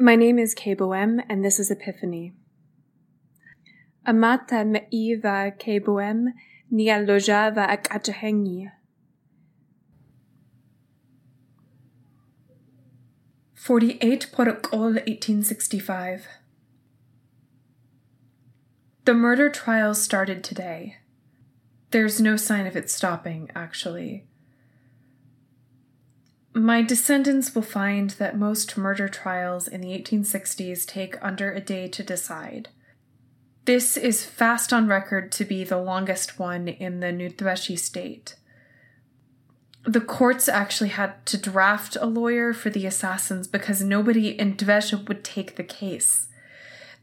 My name is Keboem, and this is Epiphany. Amata me'iva Keboem, nia lojava akatahengyi. 48 Protocol 1865. The murder trial started today. There's no sign of it stopping, actually. My descendants will find that most murder trials in the 1860s take under a day to decide. This is fast on record to be the longest one in the Tvesha state. The courts actually had to draft a lawyer for the assassins because nobody in Tvesha would take the case.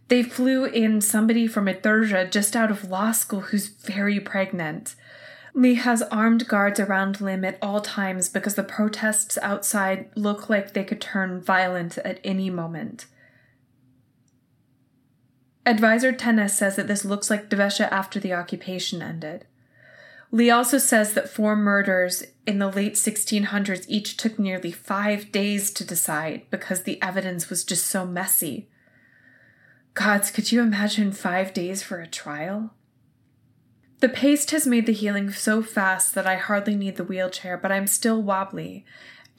They flew in somebody from Etherja just out of law school who's very pregnant. Lee has armed guards around Lim at all times because the protests outside look like they could turn violent at any moment. Advisor Tenna says that this looks like Tvesha after the occupation ended. Lee also says that 4 murders in the late 1600s each took nearly 5 days to decide because the evidence was just so messy. Gods, could you imagine 5 days for a trial? The paste has made the healing so fast that I hardly need the wheelchair, but I'm still wobbly,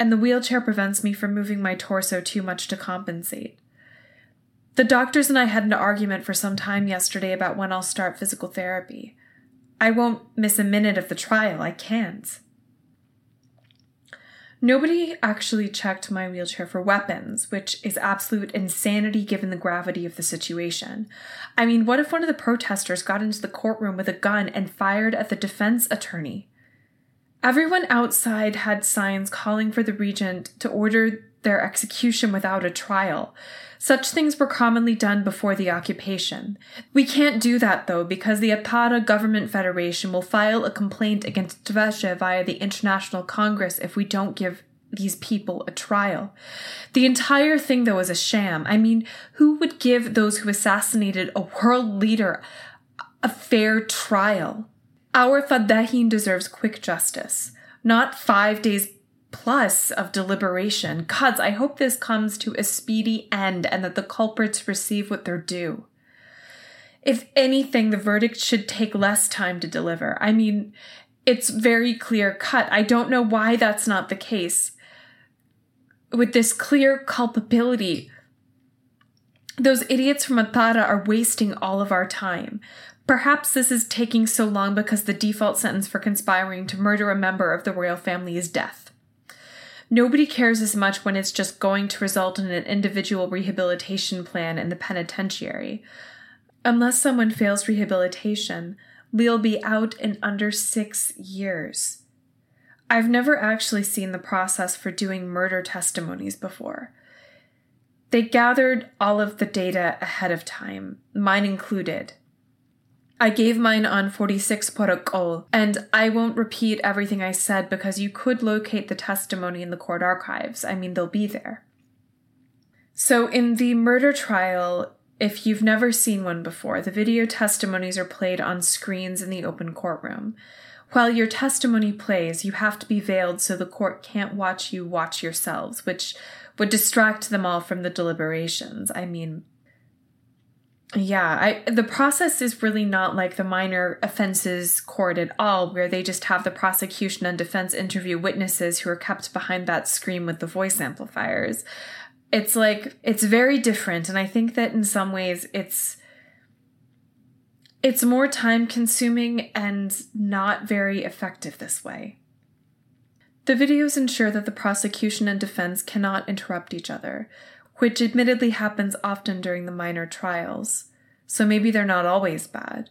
and the wheelchair prevents me from moving my torso too much to compensate. The doctors and I had an argument for some time yesterday about when I'll start physical therapy. I won't miss a minute of the trial. I can't. Nobody actually checked my wheelchair for weapons, which is absolute insanity given the gravity of the situation. I mean, what if one of the protesters got into the courtroom with a gun and fired at the defense attorney? Everyone outside had signs calling for the regent to order their execution without a trial. Such things were commonly done before the occupation. We can't do that, though, because the Aparna Government Federation will file a complaint against Tvesha via the International Congress if we don't give these people a trial. The entire thing, though, is a sham. I mean, who would give those who assassinated a world leader a fair trial? Our Fadahin deserves quick justice, not 5 days plus of deliberation. Gods, I hope this comes to a speedy end and that the culprits receive what they're due. If anything, the verdict should take less time to deliver. I mean, it's very clear cut. I don't know why that's not the case. With this clear culpability, those idiots from Atara are wasting all of our time. Perhaps this is taking so long because the default sentence for conspiring to murder a member of the royal family is death. Nobody cares as much when it's just going to result in an individual rehabilitation plan in the penitentiary. Unless someone fails rehabilitation, Lee'll be out in under 6 years. I've never actually seen the process for doing murder testimonies before. They gathered all of the data ahead of time, mine included. I gave mine on 46 Protocol, and I won't repeat everything I said because you could locate the testimony in the court archives. I mean, they'll be there. So in the murder trial, if you've never seen one before, the video testimonies are played on screens in the open courtroom. While your testimony plays, you have to be veiled so the court can't watch you watch yourselves, which would distract them all from the deliberations. I mean, yeah, the process is really not like the minor offenses court at all, where they just have the prosecution and defense interview witnesses who are kept behind that screen with the voice amplifiers. It's very different, and I think that in some ways it's more time-consuming and not very effective this way. The videos ensure that the prosecution and defense cannot interrupt each other, which admittedly happens often during the minor trials, so maybe they're not always bad.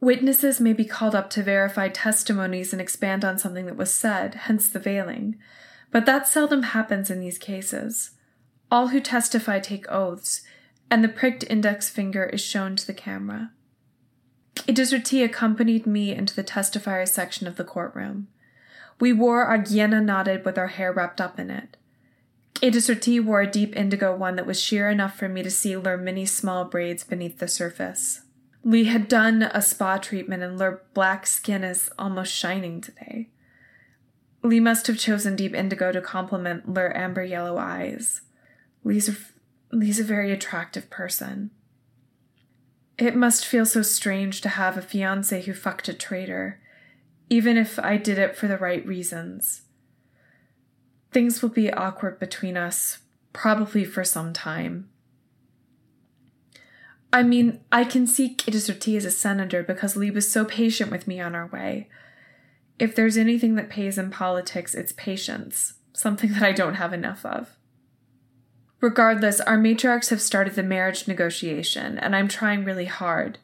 Witnesses may be called up to verify testimonies and expand on something that was said, hence the veiling, but that seldom happens in these cases. All who testify take oaths, and the pricked index finger is shown to the camera. Idisserti accompanied me into the testifiers section of the courtroom. We wore our Goyinya knotted with our hair wrapped up in it. Idisserti wore a deep indigo one that was sheer enough for me to see Lur many small braids beneath the surface. Lee had done a spa treatment and Lur black skin is almost shining today. Lee must have chosen deep indigo to complement Lur amber yellow eyes. Lee's He's a very attractive person. It must feel so strange to have a fiancé who fucked a traitor, even if I did it for the right reasons. Things will be awkward between us, probably for some time. I mean, I can see Kedisserti as a senator because Lee was so patient with me on our way. If there's anything that pays in politics, it's patience, something that I don't have enough of. Regardless, our matriarchs have started the marriage negotiation, and I'm trying really hard.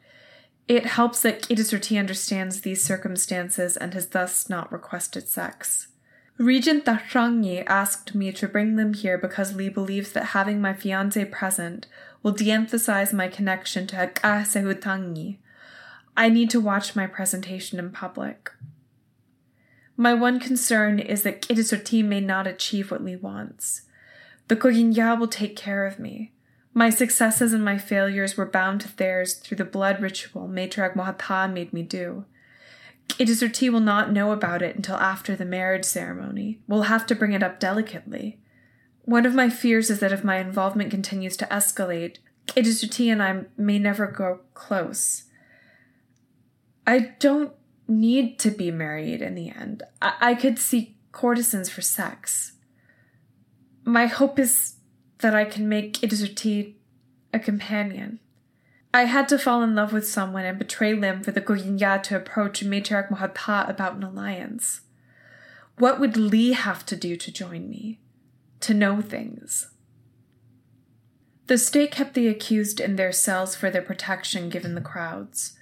It helps that Kedisserti understands these circumstances and has thus not requested sex. Regent Tashangyi asked me to bring them here because Lee believes that having my fiancé present will de-emphasize my connection to Sehutangyi. I need to watch my presentation in public. My one concern is that Kedisserti may not achieve what Lee wants. The Koginya will take care of me. My successes and my failures were bound to theirs through the blood ritual Matriarch Mohata made me do. Idisserti will not know about it until after the marriage ceremony. We'll have to bring it up delicately. One of my fears is that if my involvement continues to escalate, Idisserti and I may never go close. I don't need to be married in the end. I could seek courtesans for sex. My hope is that I can make Idisserti a companion. I had to fall in love with someone and betray Lim for the Goyinya to approach Matriarch Mohata about an alliance. What would Lee have to do to join me? To know things. The state kept the accused in their cells for their protection given the crowds.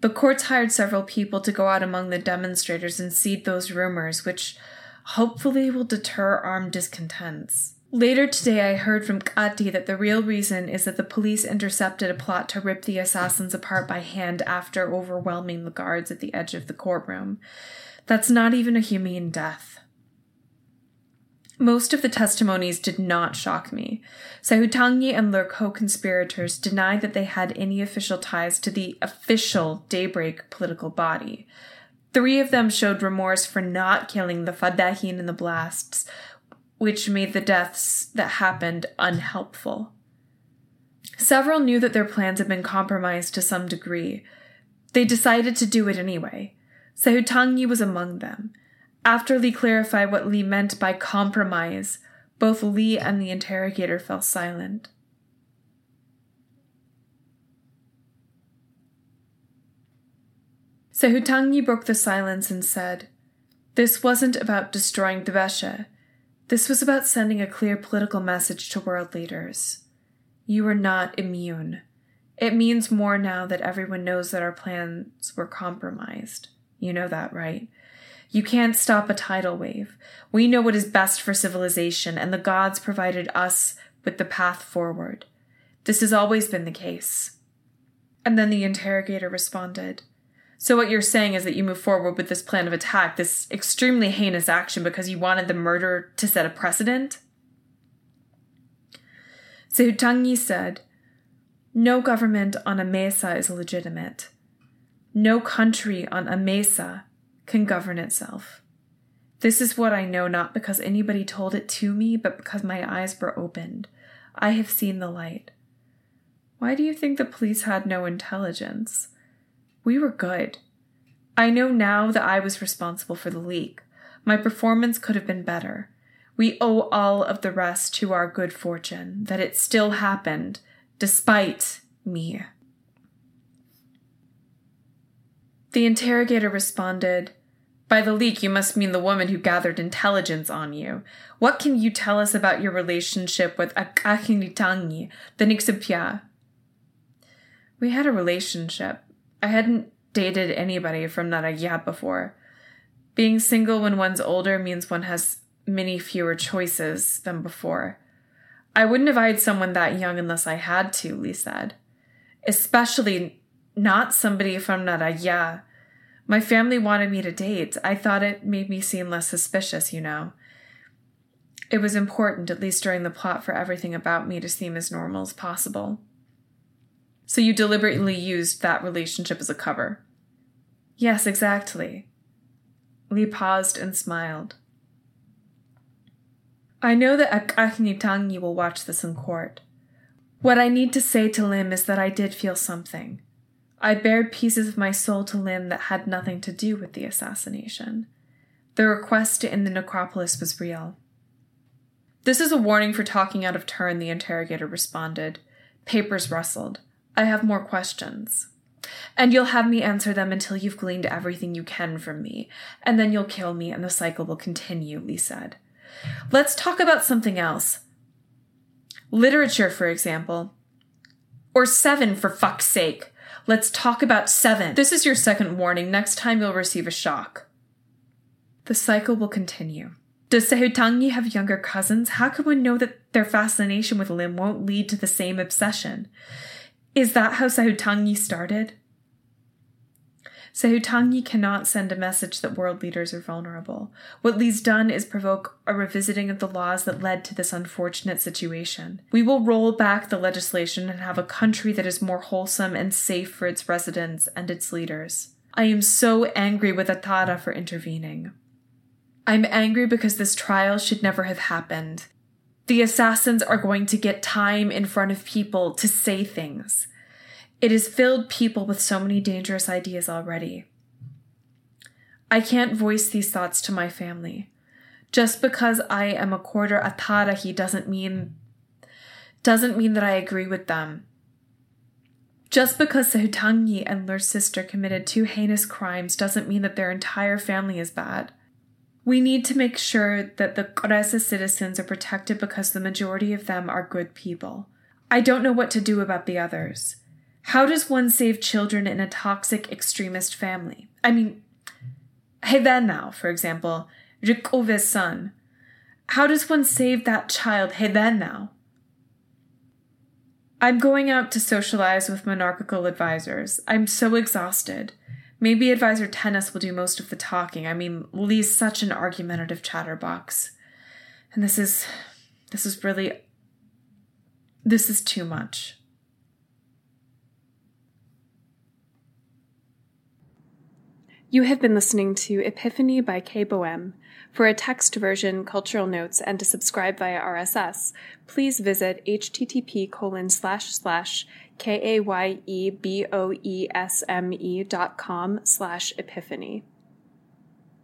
The courts hired several people to go out among the demonstrators and seed those rumors, which hopefully will deter armed discontents. Later today, I heard from K'ati that the real reason is that the police intercepted a plot to rip the assassins apart by hand after overwhelming the guards at the edge of the courtroom. That's not even a humane death. Most of the testimonies did not shock me. Sehutangyi and their co-conspirators denied that they had any official ties to the official Daybreak political body. Three of them showed remorse for not killing the Fadahin in the blasts, which made the deaths that happened unhelpful. Several knew that their plans had been compromised to some degree. They decided to do it anyway. Sehutangyi was among them. After Lee clarified what Lee meant by compromise, both Lee and the interrogator fell silent. Sehutangyi broke the silence and said, "This wasn't about destroying Tvesha. This was about sending a clear political message to world leaders. You are not immune. It means more now that everyone knows that our plans were compromised. You know that, right? You can't stop a tidal wave. We know what is best for civilization, and the gods provided us with the path forward. This has always been the case." And then the interrogator responded, "So what you're saying is that you move forward with this plan of attack, this extremely heinous action, because you wanted the murder to set a precedent?" Sehutangyi said, "No government on a mesa is legitimate. No country on a mesa can govern itself. This is what I know, not because anybody told it to me, but because my eyes were opened. I have seen the light. Why do you think the police had no intelligence? We were good. I know now that I was responsible for the leak. My performance could have been better. We owe all of the rest to our good fortune, that it still happened, despite me." The interrogator responded, "By the leak, you must mean the woman who gathered intelligence on you. What can you tell us about your relationship with Akakinitangyi, the Nyxapia?" "We had a relationship. I hadn't dated anybody from Naraya before. Being single when one's older means one has many fewer choices than before. I wouldn't have eyed someone that young unless I had to," Lee said. "Especially not somebody from Naraya. My family wanted me to date. I thought it made me seem less suspicious, you know. It was important, at least during the plot, for everything about me to seem as normal as possible." "So you deliberately used that relationship as a cover?" "Yes, exactly." Lee paused and smiled. "I know that Akakinitangyi will watch this in court. What I need to say to Lim is that I did feel something. I bared pieces of my soul to Lim that had nothing to do with the assassination. The request to end the necropolis was real. This is a warning for talking out of turn, the interrogator responded. Papers rustled. I have more questions. And you'll have me answer them until you've gleaned everything you can from me, and then you'll kill me and the cycle will continue, Lee said. Let's talk about something else. Literature, for example. Or Seven, for fuck's sake. Let's talk about Seven. This is your second warning. Next time you'll receive a shock. The cycle will continue. Does Sehutangyi have younger cousins? How can one know that their fascination with Lim won't lead to the same obsession? Is that how Sehutangyi started? Sehutangyi cannot send a message that world leaders are vulnerable. What Lee's done is provoke a revisiting of the laws that led to this unfortunate situation. We will roll back the legislation and have a country that is more wholesome and safe for its residents and its leaders. I am so angry with Atara for intervening. I'm angry because this trial should never have happened. The assassins are going to get time in front of people to say things. It has filled people with so many dangerous ideas already. I can't voice these thoughts to my family. Just because I am a quarter Atarahi doesn't mean that I agree with them. Just because Sehutangyi and Lur's sister committed two heinous crimes doesn't mean that their entire family is bad. We need to make sure that the Coresa citizens are protected because the majority of them are good people. I don't know what to do about the others. How does one save children in a toxic extremist family? I mean, Hevenau, for example, Rikove's son. How does one save that child, Hevenau? I'm going out to socialize with monarchical advisors. I'm so exhausted. Maybe Advisor Tennis will do most of the talking. I mean, Lee's such an argumentative chatterbox. And this is too much. You have been listening to Epiphany by K. Boehm. For a text version, cultural notes, and to subscribe via RSS, please visit http://kayeboesme.com/epiphany.